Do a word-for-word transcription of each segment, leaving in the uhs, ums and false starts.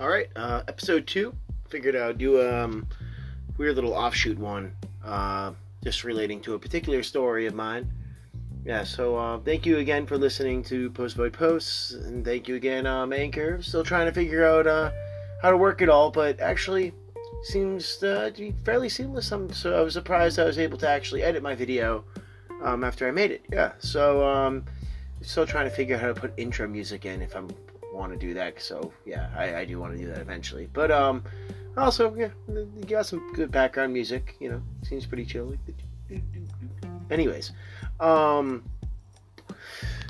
Alright, uh, episode two. Figured I'd do a um, weird little offshoot one, uh, just relating to a particular story of mine. Yeah, so uh, thank you again for listening to Postboy Posts, and thank you again, um, Anchor. Still trying to figure out uh, how to work it all, but actually seems to be fairly seamless. I'm, so I was surprised I was able to actually edit my video um, after I made it. Yeah, so um, still trying to figure out how to put intro music in if I'm want to do that, so yeah, I, I do want to do that eventually, but um, also, yeah, you got some good background music, you know, seems pretty chill. Anyways, um,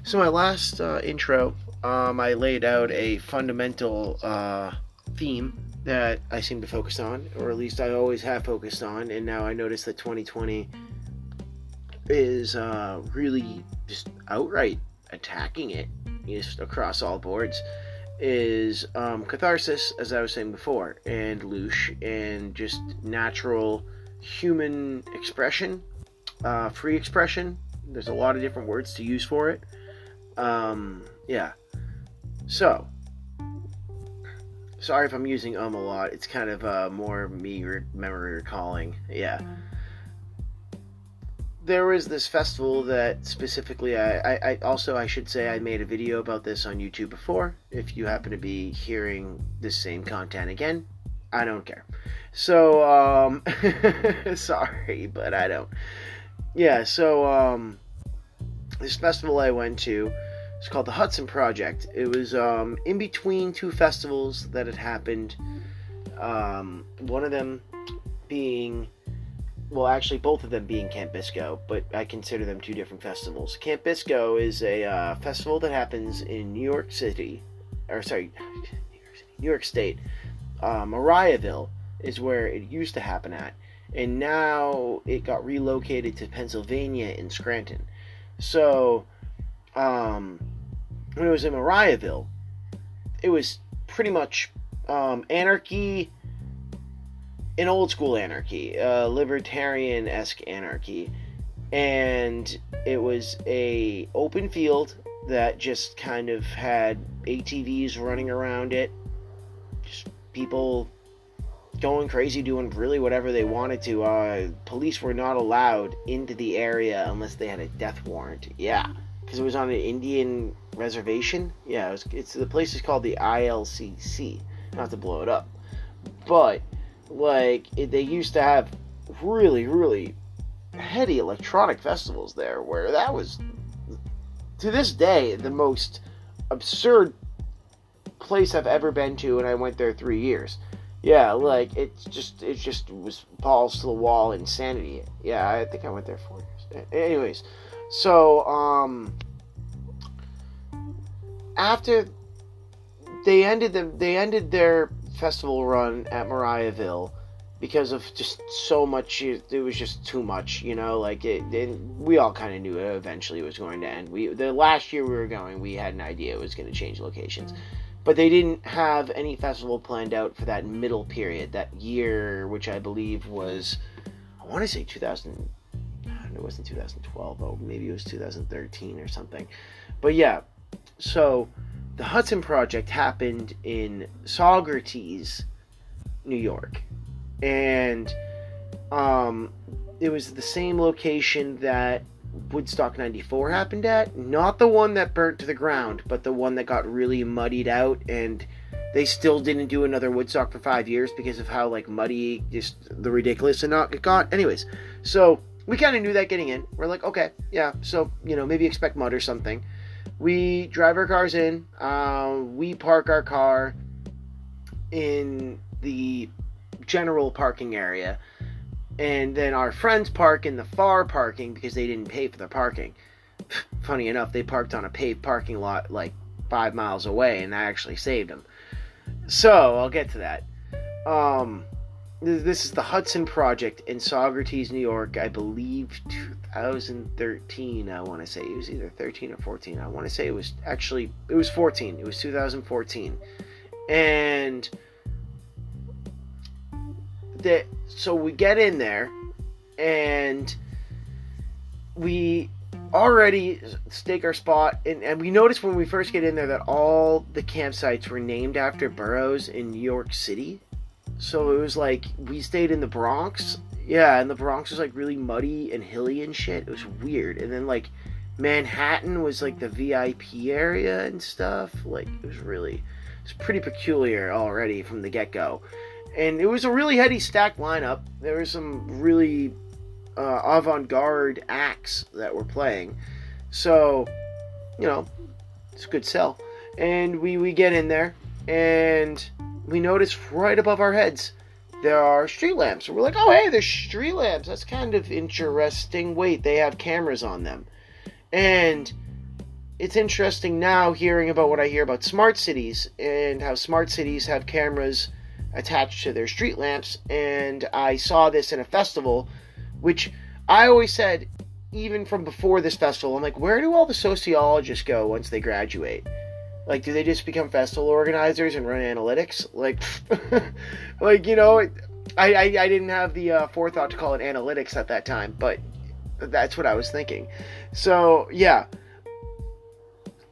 so my last uh, intro, um, I laid out a fundamental uh, theme that I seem to focus on, or at least I always have focused on, and now I notice that twenty twenty is uh, really just outright attacking it across all boards, is um, catharsis, as I was saying before, and louche, and just natural human expression, uh, free expression. There's a lot of different words to use for it. Um, yeah. So, sorry if I'm using um a lot. It's kind of uh, more me re- memory recalling. Yeah. There was this festival that specifically, I, I, I also, I should say, I made a video about this on YouTube before. If you happen to be hearing this same content again, I don't care. So, um, sorry, but I don't. Yeah, so, um, this festival I went to, it's called the Hudson Project. It was, um, in between two festivals that had happened. Um, one of them being... Well, actually, both of them being Camp Bisco, but I consider them two different festivals. Camp Bisco is a uh, festival that happens in New York City, or sorry, New York State. Uh, Mariahville is where it used to happen at, and now it got relocated to Pennsylvania in Scranton. So, um, when it was in Mariahville, it was pretty much um, anarchy... an old school anarchy, uh, libertarian-esque anarchy, and it was a open field that just kind of had A T Vs running around it, just people going crazy, doing really whatever they wanted to. Uh, police were not allowed into the area unless they had a death warrant. Yeah, because it was on an Indian reservation. Yeah, it was, it's the place is called the I L C C. Not to blow it up, but. Like, they used to have really, really heady electronic festivals there, where that was, to this day, the most absurd place I've ever been to, and I went there three years. Yeah, like, it's just, it just was balls to the wall insanity. Yeah, I think I went there four years. Anyways, so, um, after they ended them, they ended their... festival run at Mariahville because of just so much, it was just too much, you know, like it, it we all kind of knew it eventually was going to end. We the last year we were going, we had an idea it was going to change locations, but they didn't have any festival planned out for that middle period, that year, which I believe was, I want to say two thousand, it wasn't two thousand twelve, oh, maybe it was two thousand thirteen or something, but yeah, so the Hudson Project happened in Saugerties, New York, and um, it was the same location that Woodstock ninety-four happened at, not the one that burnt to the ground, but the one that got really muddied out, and they still didn't do another Woodstock for five years because of how, like, muddy, just the ridiculous and not it got. Anyways, so we kind of knew that getting in. We're like, okay, yeah, so, you know, maybe expect mud or something. We drive our cars in, uh, we park our car in the general parking area, and then our friends park in the far parking because they didn't pay for the parking. Funny enough, they parked on a paved parking lot like five miles away, and I actually saved them. So, I'll get to that. Um, this is the Hudson Project in Saugerties, New York, I believe, two thousand thirteen, I want to say. It was either thirteen or fourteen. I want to say it was actually, it was fourteen. It was two thousand fourteen. And that, so we get in there and we already stake our spot, and, and we noticed when we first get in there that all the campsites were named after boroughs in New York City. So it was like, we stayed in the Bronx, yeah, and the Bronx was like really muddy and hilly and shit. It was weird. And then like Manhattan was like the V I P area and stuff. Like it was really, it's pretty peculiar already from the get-go. And it was a really heady stacked lineup. There were some really uh, avant-garde acts that were playing. So, you know, it's a good sell. And we, we get in there, and we notice right above our heads there are street lamps. And we're like, oh, hey, there's street lamps. That's kind of interesting. Wait, they have cameras on them. And it's interesting now hearing about what I hear about smart cities and how smart cities have cameras attached to their street lamps. And I saw this in a festival, which I always said, even from before this festival, I'm like, where do all the sociologists go once they graduate? Like, do they just become festival organizers and run analytics? Like, like, you know, it, I, I, I didn't have the uh, forethought to call it analytics at that time, but that's what I was thinking. So, yeah.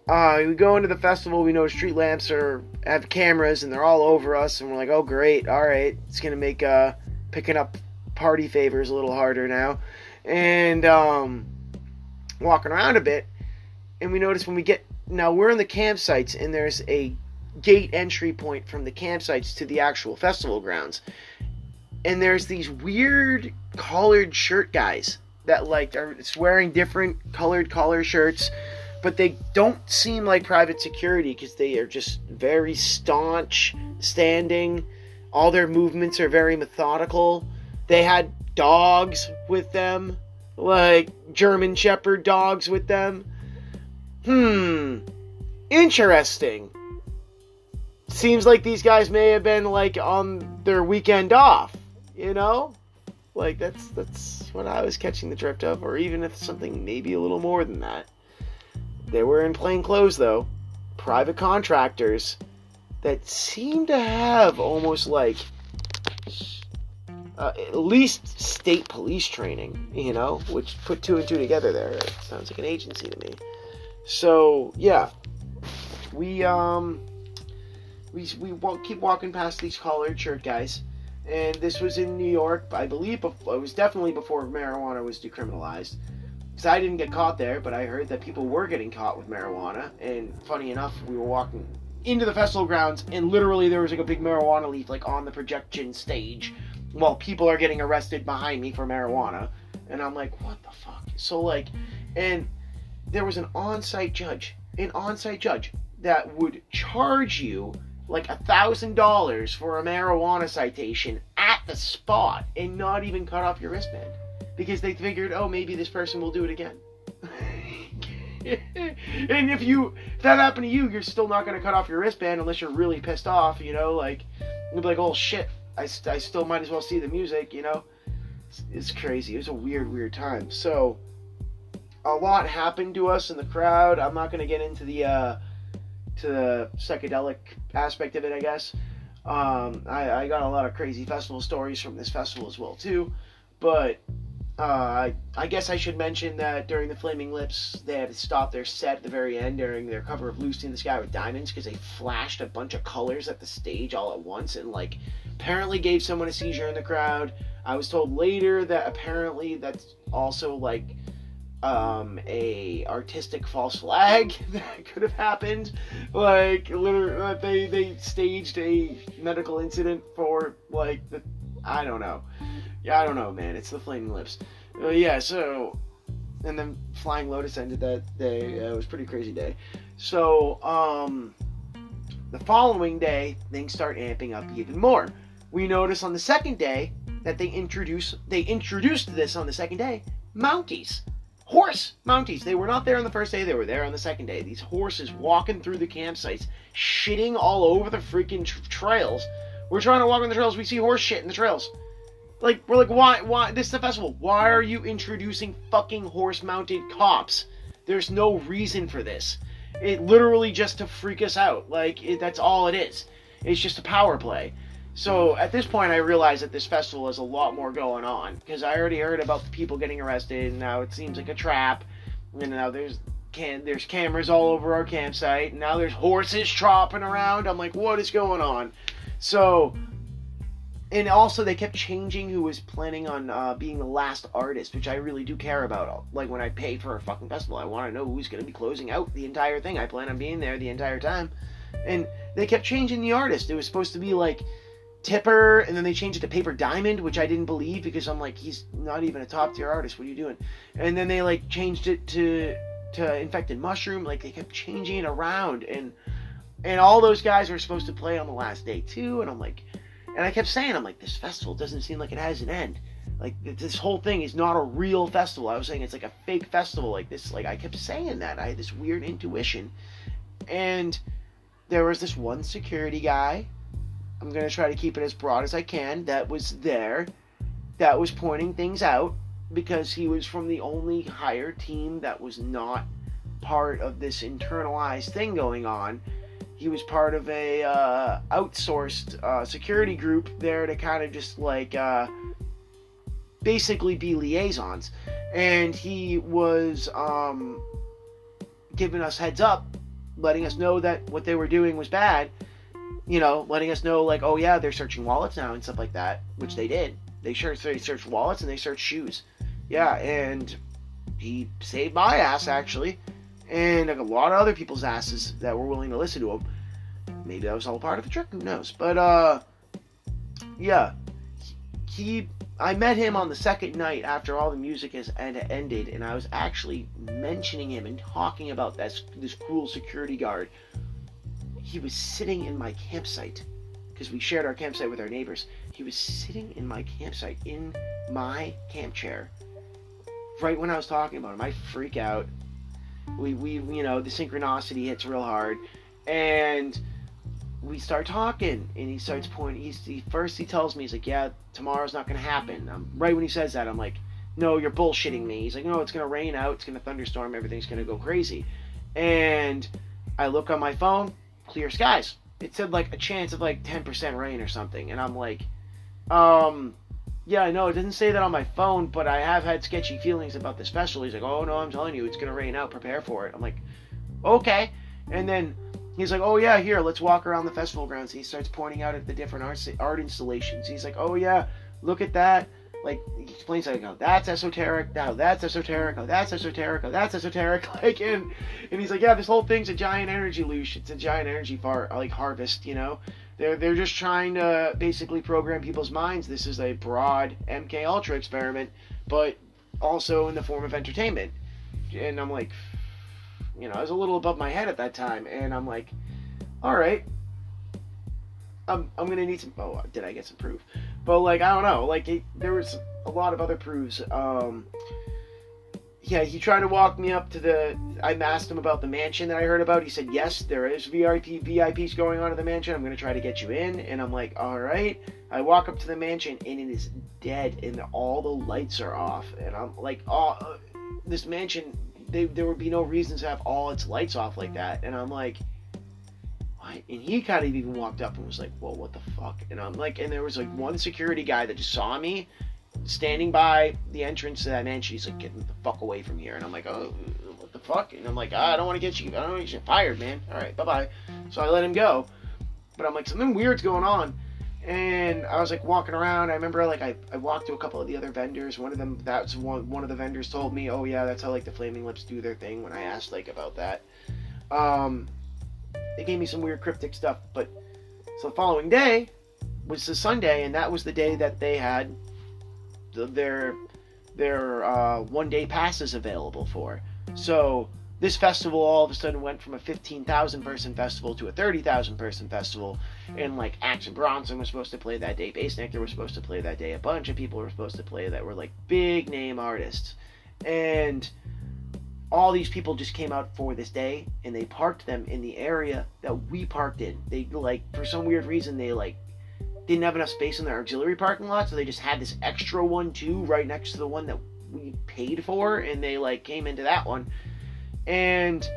Uh, we go into the festival, we know street lamps are have cameras, and they're all over us, and we're like, oh, great, all right, it's going to make uh, picking up party favors a little harder now. And um, walking around a bit, and we notice when we get, now we're in the campsites, and there's a gate entry point from the campsites to the actual festival grounds, and there's these weird collared shirt guys that, like, are wearing different colored collar shirts, but they don't seem like private security because they are just very staunch, standing. All their movements are very methodical. They had dogs with them, like German Shepherd dogs with them. Hmm, interesting. Seems like these guys may have been, like, on their weekend off, you know? Like, that's, that's what I was catching the drift of, or even if something maybe a little more than that. They were in plain clothes, though. Private contractors that seem to have almost, like, uh, at least state police training, you know? Which, put two and two together there, it sounds like an agency to me. So, yeah. We, um... We, we won't keep walking past these collared shirt guys. And this was in New York, I believe. Before, it was definitely before marijuana was decriminalized. Because I didn't get caught there, but I heard that people were getting caught with marijuana. And funny enough, we were walking into the festival grounds, and literally there was like a big marijuana leaf like on the projection stage while people are getting arrested behind me for marijuana. And I'm like, what the fuck? So like, and there was an on-site judge, an on-site judge that would charge you like a thousand dollars for a marijuana citation at the spot and not even cut off your wristband. Because they figured, oh, maybe this person will do it again. And if you, if that happened to you, you're still not going to cut off your wristband unless you're really pissed off, you know? Like, you'll be like, oh, shit, I, I still might as well see the music, you know? It's, it's crazy. It was a weird, weird time. So, a lot happened to us in the crowd. I'm not going to get into the, uh, to the psychedelic aspect of it, I guess. Um, I, I got a lot of crazy festival stories from this festival as well, too. But... Uh, I, I guess I should mention that during the Flaming Lips, they had to stop their set at the very end during their cover of Lucy in the Sky with Diamonds because they flashed a bunch of colors at the stage all at once and, like, apparently gave someone a seizure in the crowd. I was told later that apparently that's also, like, um, a artistic false flag that could have happened. Like, literally, they, they staged a medical incident for, like, the, I don't know. Yeah, I don't know, man. It's the Flaming Lips. Uh, yeah, so... And then Flying Lotus ended that day. Uh, it was a pretty crazy day. So, um... the following day, things start amping up even more. We notice on the second day that they introduce... They introduced this on the second day. Mounties. Horse Mounties. They were not there on the first day. They were there on the second day. These horses walking through the campsites, shitting all over the freaking tr- trails. We're trying to walk on the trails. We see horse shit in the trails. Like, we're like, why, why, this is the festival, why are you introducing fucking horse-mounted cops? There's no reason for this. It literally just to freak us out, like, it, that's all it is. It's just a power play. So, at this point, I realize that this festival has a lot more going on, because I already heard about the people getting arrested, and now it seems like a trap, You know, there's can there's cameras all over our campsite. And now there's horses tropping around. I'm like, what is going on? So, and also they kept changing who was planning on uh, being the last artist, which I really do care about. Like when I pay for a fucking festival, I want to know who's going to be closing out the entire thing. I plan on being there the entire time. And they kept changing the artist. It was supposed to be like Tipper, and then they changed it to Paper Diamond, which I didn't believe because I'm like, he's not even a top tier artist. What are you doing? And then they like changed it to to Infected Mushroom. Like they kept changing it around, and and all those guys were supposed to play on the last day too. And I'm like, and I kept saying, I'm like, this festival doesn't seem like it has an end. Like this whole thing is not a real festival. I was saying it's like a fake festival. Like this, like I kept saying that. I had this weird intuition, and there was this one security guy. I'm going to try to keep it as broad as I can. That was there. That was pointing things out because he was from the only hire team that was not part of this internalized thing going on. He was part of a uh, outsourced uh, security group there to kind of just like uh, basically be liaisons. And he was um, giving us heads up, letting us know that what they were doing was bad. You know, letting us know, like, oh, yeah, they're searching wallets now and stuff like that, which they did. They searched, they searched wallets and they searched shoes. Yeah, and he saved my ass, actually, and like a lot of other people's asses that were willing to listen to him. Maybe that was all part of the trick, who knows? But, uh, yeah, he, I met him on the second night after all the music has ended, and I was actually mentioning him and talking about this, this cruel security guard. He was sitting in my campsite because we shared our campsite with our neighbors. He was sitting in my campsite in my camp chair right when I was talking about him. I freak out. We, we, you know, the synchronicity hits real hard, and we start talking. And he starts pointing. He's he, first he tells me, he's like, "Yeah, tomorrow's not gonna happen." I'm, right when he says that, I'm like, "No, you're bullshitting me." He's like, "No, it's gonna rain out. It's gonna thunderstorm. Everything's gonna go crazy." And I look on my phone. Clear skies. It said like a chance of like ten percent rain or something, and I'm like, um yeah, I know it doesn't say that on my phone, but I have had sketchy feelings about this festival. He's like, oh no, I'm telling you, it's gonna rain out, prepare for it. I'm like, okay. And then he's like, oh yeah, here, let's walk around the festival grounds. And he starts pointing out at the different art, art installations. He's like, oh yeah, look at that. Like, he explains, like, oh, that's esoteric, now that's esoteric, oh, that's esoteric, oh, that's esoteric, like, and, and he's like, yeah, this whole thing's a giant energy loosh, it's a giant energy far, like, harvest, you know, they're, they're just trying to basically program people's minds. This is a broad M K Ultra experiment, but also in the form of entertainment. And I'm like, you know, I was a little above my head at that time, and I'm like, all right, I'm, I'm gonna need some, oh, did I get some proof? But, like, I don't know, like, it, there was a lot of other proofs. Um, yeah, he tried to walk me up to the, I asked him about the mansion that I heard about. He said, yes, there is V I P, V I Ps going on at the mansion. I'm going to try to get you in. And I'm like, all right. I walk up to the mansion, and it is dead, and all the lights are off. And I'm like, oh, this mansion, they, there would be no reason to have all its lights off like that. And I'm like... And he kind of even walked up and was like, well, what the fuck? And I'm like, and there was like one security guy that just saw me standing by the entrance to that mansion. He's like, get the fuck away from here. And I'm like, oh, what the fuck? And I'm like, ah, I don't want to get you, I don't want to get you fired, man. All right, bye-bye. So I let him go. But I'm like, something weird's going on. And I was like walking around. I remember like I, I walked to a couple of the other vendors. One of them, that's one, one of the vendors told me, oh yeah, that's how like the Flaming Lips do their thing when I asked like about that. Um... They gave me some weird cryptic stuff, but so the following day was the Sunday, and that was the day that they had the, their their uh, one-day passes available for. So this festival all of a sudden went from a fifteen thousand person festival to a thirty thousand person festival, and like Action Bronson was supposed to play that day, Bassnectar was supposed to play that day, a bunch of people were supposed to play that were like big name artists, and all these people just came out for this day, and they parked them in the area that we parked in. They, like, for some weird reason, they, like, didn't have enough space in their auxiliary parking lot, so they just had this extra one, too, right next to the one that we paid for, and they, like, came into that one. And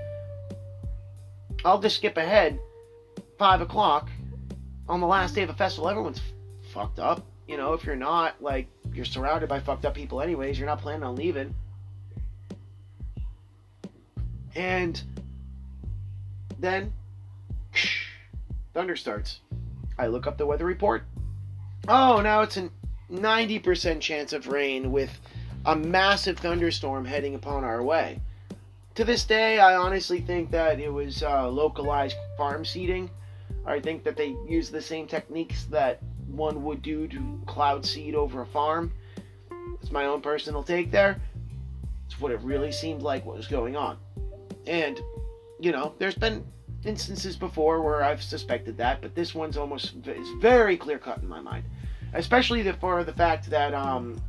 I'll just skip ahead. five o'clock, on the last day of a festival, everyone's f- fucked up. You know, if you're not, like, you're surrounded by fucked up people anyways, you're not planning on leaving. And then thunder starts. I look up the weather report. Oh, now it's a ninety percent chance of rain with a massive thunderstorm heading upon our way. To this day, I honestly think that it was uh, localized farm seeding. I think that they used the same techniques that one would do to cloud seed over a farm. It's my own personal take there. It's what it really seemed like what was going on. And, you know, there's been instances before where I've suspected that, but this one's almost is very clear-cut in my mind. Especially the, for the fact that um,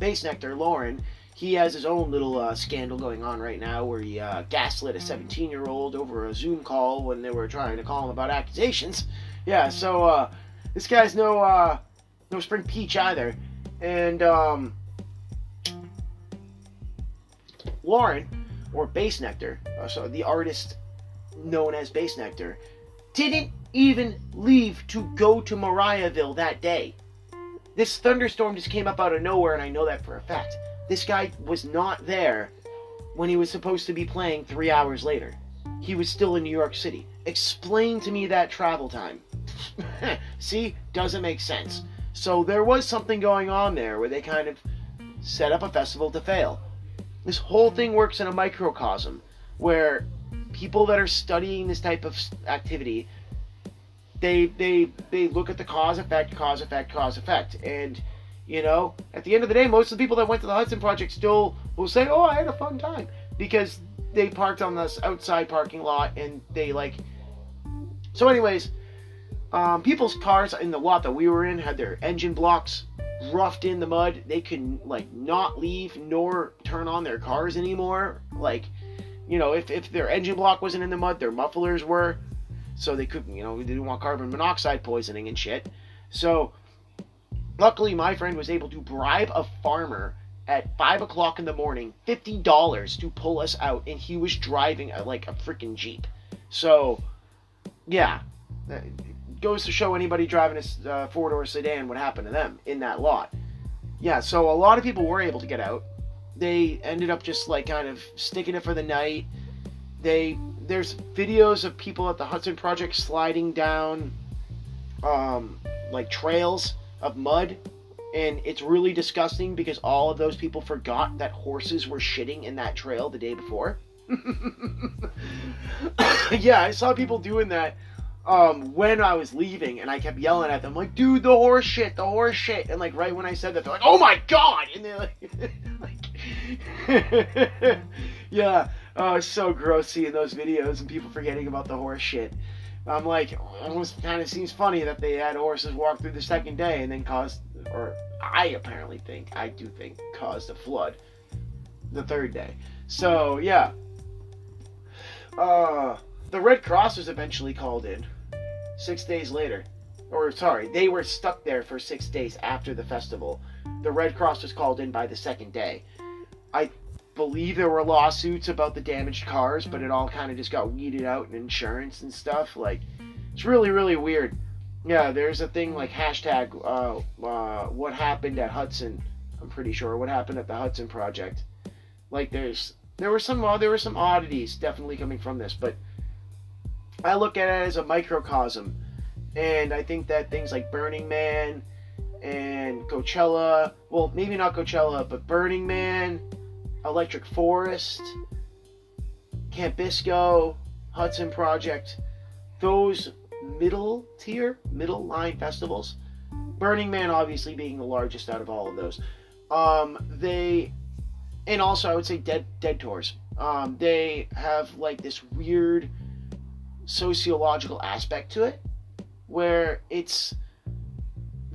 Bassnectar, Lauren, he has his own little uh, scandal going on right now where he uh, gaslit a seventeen-year-old over a Zoom call when they were trying to call him about accusations. Yeah, so uh, this guy's no uh, no spring peach either. And um, Lauren, or Bassnectar, uh, so the artist known as Bassnectar, didn't even leave to go to Mariahville that day. This thunderstorm just came up out of nowhere, and I know that for a fact. This guy was not there when he was supposed to be playing three hours later. He was still in New York City. Explain to me that travel time. See? Doesn't make sense. So there was something going on there where they kind of set up a festival to fail. This whole thing works in a microcosm where people that are studying this type of activity, they they they look at the cause, effect, cause, effect, cause, effect. And you know, at the end of the day, most of the people that went to the Hudson Project still will say, oh, I had a fun time. Because they parked on this outside parking lot and they like... So anyways, um, people's cars in the lot that we were in had their engine blocks roughed in the mud. They could like not leave nor turn on their cars anymore. Like, you know, if, if their engine block wasn't in the mud, their mufflers were. So they couldn't, you know, they didn't want carbon monoxide poisoning and shit. So... luckily, my friend was able to bribe a farmer at five o'clock in the morning, fifty dollars to pull us out, and he was driving a, like a freaking Jeep. So, yeah, it goes to show anybody driving a uh, four-door sedan what happened to them in that lot. Yeah, so a lot of people were able to get out. They ended up just like kind of sticking it for the night. They there's videos of people at the Hudson Project sliding down um, like trails of mud, and it's really disgusting because all of those people forgot that horses were shitting in that trail the day before. Yeah, I saw people doing that um, when I was leaving, and I kept yelling at them like, dude, the horse shit, the horse shit, and like right when I said that, they're like, oh my god, and they're like, like yeah, oh, it's so gross seeing those videos and people forgetting about the horse shit. I'm like, it almost kind of seems funny that they had horses walk through the second day and then caused, or I apparently think, I do think, caused a flood the third day. So, yeah. Uh, the Red Cross was eventually called in six days later. Or, sorry, they were stuck there for six days after the festival. The Red Cross was called in by the second day. I believe there were lawsuits about the damaged cars, but it all kind of just got weeded out in insurance and stuff. Like, it's really, really weird. Yeah, there's a thing like hashtag uh, uh, what happened at Hudson. I'm pretty sure what happened at the Hudson Project. Like, there's there were some uh, there were some oddities definitely coming from this, but I look at it as a microcosm, and I think that things like Burning Man and Coachella, well, maybe not Coachella, but Burning Man, Electric Forest, Camp Bisco, Hudson Project, those middle tier, middle line festivals. Burning Man obviously being the largest out of all of those. Um, they, and also I would say Dead, Dead Tours. Um, they have like this weird sociological aspect to it where it's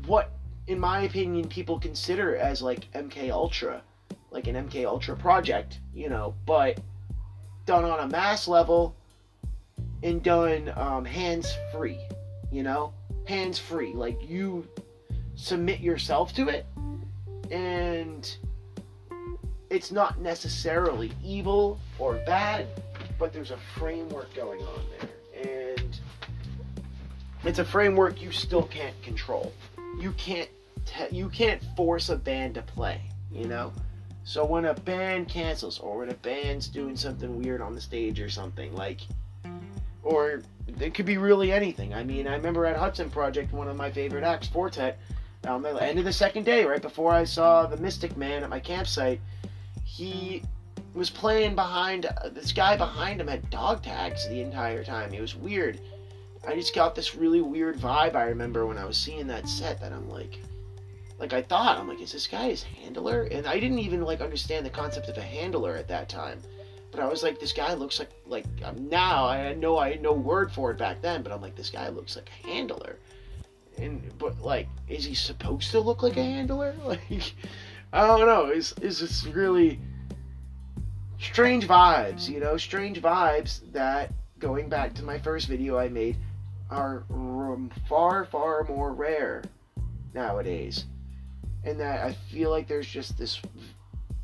what, in my opinion, people consider as like M K Ultra. Like an M K Ultra project, you know, but done on a mass level and done um, hands-free, you know? Hands-free. Like, you submit yourself to it, and it's not necessarily evil or bad, but there's a framework going on there, and it's a framework you still can't control. You can't, te- you can't force a band to play, you know? So when a band cancels, or when a band's doing something weird on the stage or something, like, or it could be really anything. I mean, I remember at Hudson Project, one of my favorite acts, Four Tet, on the end of the second day, right before I saw the Mystic Man at my campsite, he was playing behind, this guy behind him had dog tags the entire time. It was weird. I just got this really weird vibe, I remember, when I was seeing that set, that I'm like, like I thought, I'm like, is this guy his handler? And I didn't even, like, understand the concept of a handler at that time. But I was like, this guy looks like, like, um, now, I had no, I had no word for it back then, but I'm like, this guy looks like a handler. And, but, like, is he supposed to look like a handler? Like, I don't know, it's, it's just really strange vibes, you know, strange vibes that, going back to my first video I made, are far, far more rare nowadays. And that I feel like there's just this,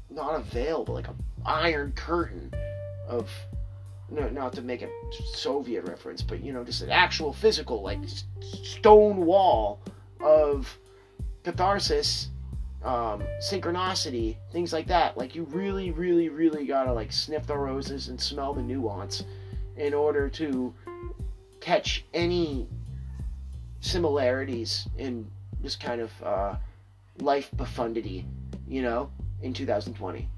not a veil, but like a iron curtain of, no, not to make a Soviet reference, but, you know, just an actual physical, like, stone wall of catharsis, um, synchronicity, things like that. Like, you really, really, really gotta, like, sniff the roses and smell the nuance in order to catch any similarities in this kind of, uh, life profundity, you know, in two thousand twenty.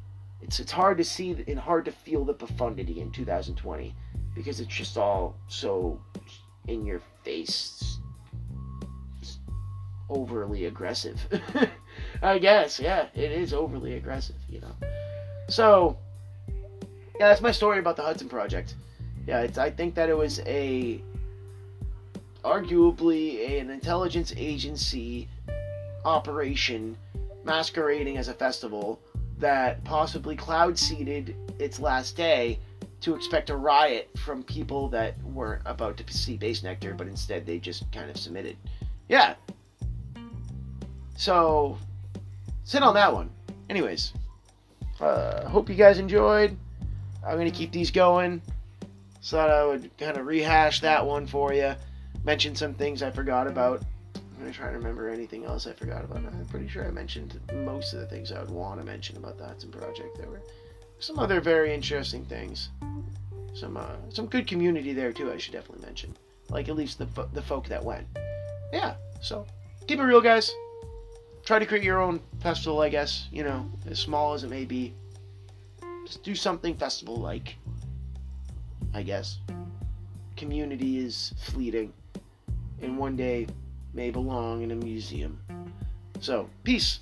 It's it's hard to see and hard to feel the profundity in two thousand twenty, because it's just all so in your face, overly aggressive. I guess, yeah, it is overly aggressive, you know. So, yeah, that's my story about the Hudson Project. Yeah, it's, I think that it was a, arguably an intelligence agency operation masquerading as a festival that possibly cloud-seeded its last day to expect a riot from people that weren't about to see Bassnectar, but instead they just kind of submitted. Yeah. So, sit on that one. Anyways, uh, hope you guys enjoyed. I'm going to keep these going. So that I would kind of rehash that one for you. Mention some things I forgot about. I'm going to try to remember anything else I forgot about. I'm pretty sure I mentioned most of the things I would want to mention about the Hudson Project. There were some other very interesting things. Some uh, some good community there, too, I should definitely mention. Like, at least the, fo- the folk that went. Yeah, so, keep it real, guys. Try to create your own festival, I guess. You know, as small as it may be. Just do something festival-like, I guess. Community is fleeting. And one day may belong in a museum. So, peace.